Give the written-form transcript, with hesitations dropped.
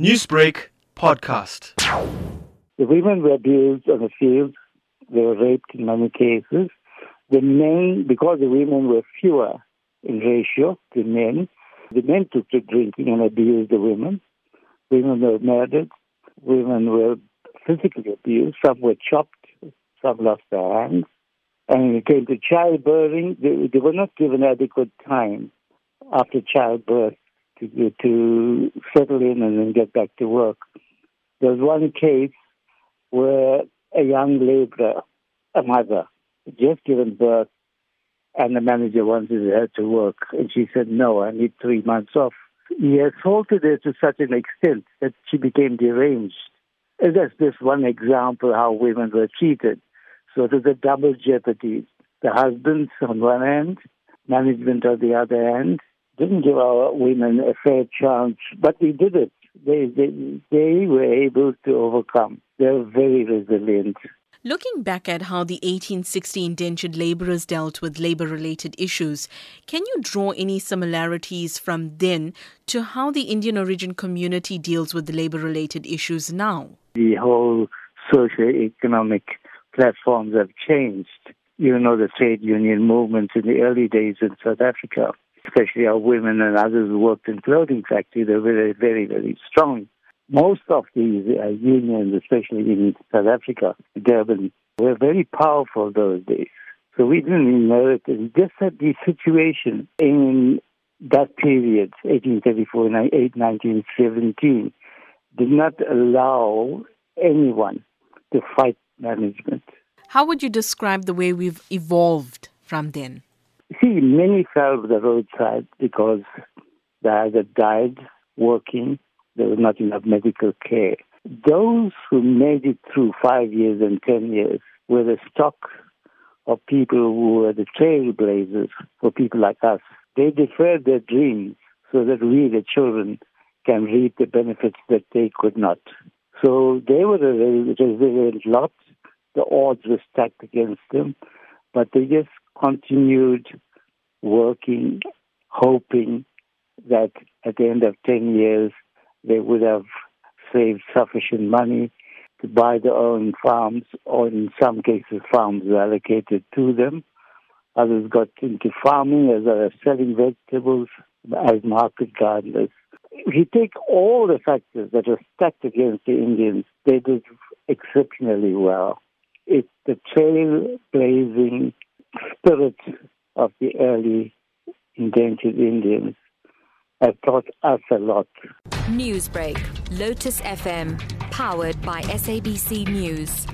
Newsbreak podcast. The women were abused on the field. They were raped in many cases. The men, because the women were fewer in ratio to men, the men took to drinking and abused the women. Women were murdered. Women were physically abused. Some were chopped. Some lost their hands. And when it came to childbearing, they were not given adequate time after childbirth to settle in and then get back to work. There was one case where a young laborer, a mother, just given birth, and the manager wanted her to work. And she said, no, I need 3 months off. He assaulted her to such an extent that she became deranged. And that's just one example how women were treated. So it was a double jeopardy. The husbands on one hand, management on the other hand. Didn't give our women a fair chance, but we did it. They were able to overcome. They're very resilient. Looking back at how the 1860 indentured labourers dealt with labour-related issues, can you draw any similarities from then to how the Indian origin community deals with the labour-related issues now? The whole socio-economic platforms have changed. You know, the trade union movement in the early days in South Africa, especially our women and others who worked in clothing factories, they were very, very strong. Most of these unions, especially in South Africa, Durban, were very powerful those days. So we didn't inherit it. We just had the situation in that period, 1834 and 1917, did not allow anyone to fight management. How would you describe the way we've evolved from then? See, many fell by the roadside because they either died working, there was not enough medical care. Those who made it through 5 years and 10 years were the stock of people who were the trailblazers for people like us. They deferred their dreams so that we, the children, can reap the benefits that they could not. So they were a resilient lot. The odds were stacked against them, but they just continued working, hoping that at the end of 10 years they would have saved sufficient money to buy their own farms, or in some cases farms were allocated to them. Others got into farming as well as selling vegetables as market gardeners. If you take all the factors that were stacked against the Indians, they did exceptionally well. It's the trailblazing spirit of the early indentured Indians have taught us a lot. Newsbreak, Lotus FM, powered by SABC News.